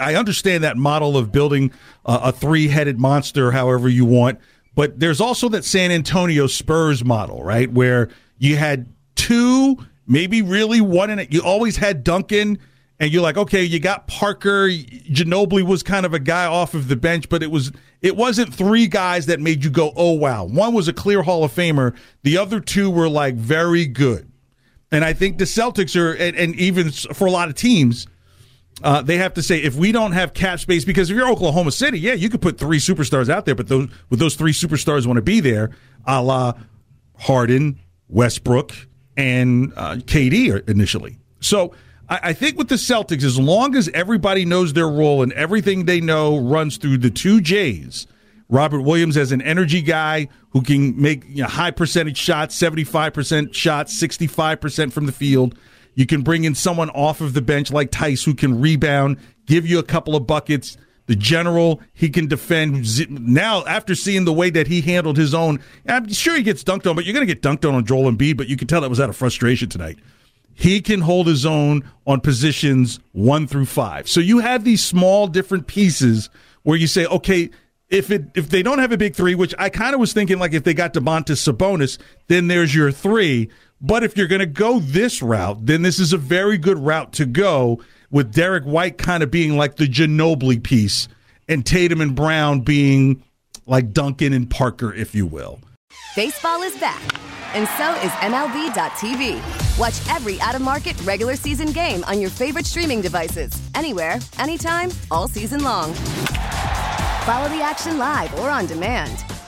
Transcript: I understand that model of building a three-headed monster however you want, but there's also that San Antonio Spurs model, right, where you had two, maybe really one in it. You always had Duncan, and you're like, okay, you got Parker. Ginobili was kind of a guy off of the bench, but it wasn't three guys that made you go, oh, wow. One was a clear Hall of Famer. The other two were, like, very good. And I think the Celtics are, and even for a lot of teams, they have to say, if we don't have cap space, because if you're Oklahoma City, yeah, you could put three superstars out there, but those three superstars want to be there, a la Harden, Westbrook, and KD initially. So I think with the Celtics, as long as everybody knows their role and everything they know runs through the two J's, Robert Williams as an energy guy who can make high percentage shots, 75% shots, 65% from the field. You can bring in someone off of the bench like Tice who can rebound, give you a couple of buckets. The general, he can defend. Now, after seeing the way that he handled his own, I'm sure he gets dunked on, but you're going to get dunked on Joel Embiid, but you can tell that was out of frustration tonight. He can hold his own on positions 1 through 5. So you have these small different pieces where you say, okay, if they don't have a big three, which I kind of was thinking like if they got Domantas Sabonis, then there's your three. But if you're going to go this route, then this is a very good route to go with Derek White kind of being like the Ginobili piece and Tatum and Brown being like Duncan and Parker, if you will. Baseball is back, and so is MLB.tv. Watch every out-of-market regular season game on your favorite streaming devices, anywhere, anytime, all season long. Follow the action live or on demand.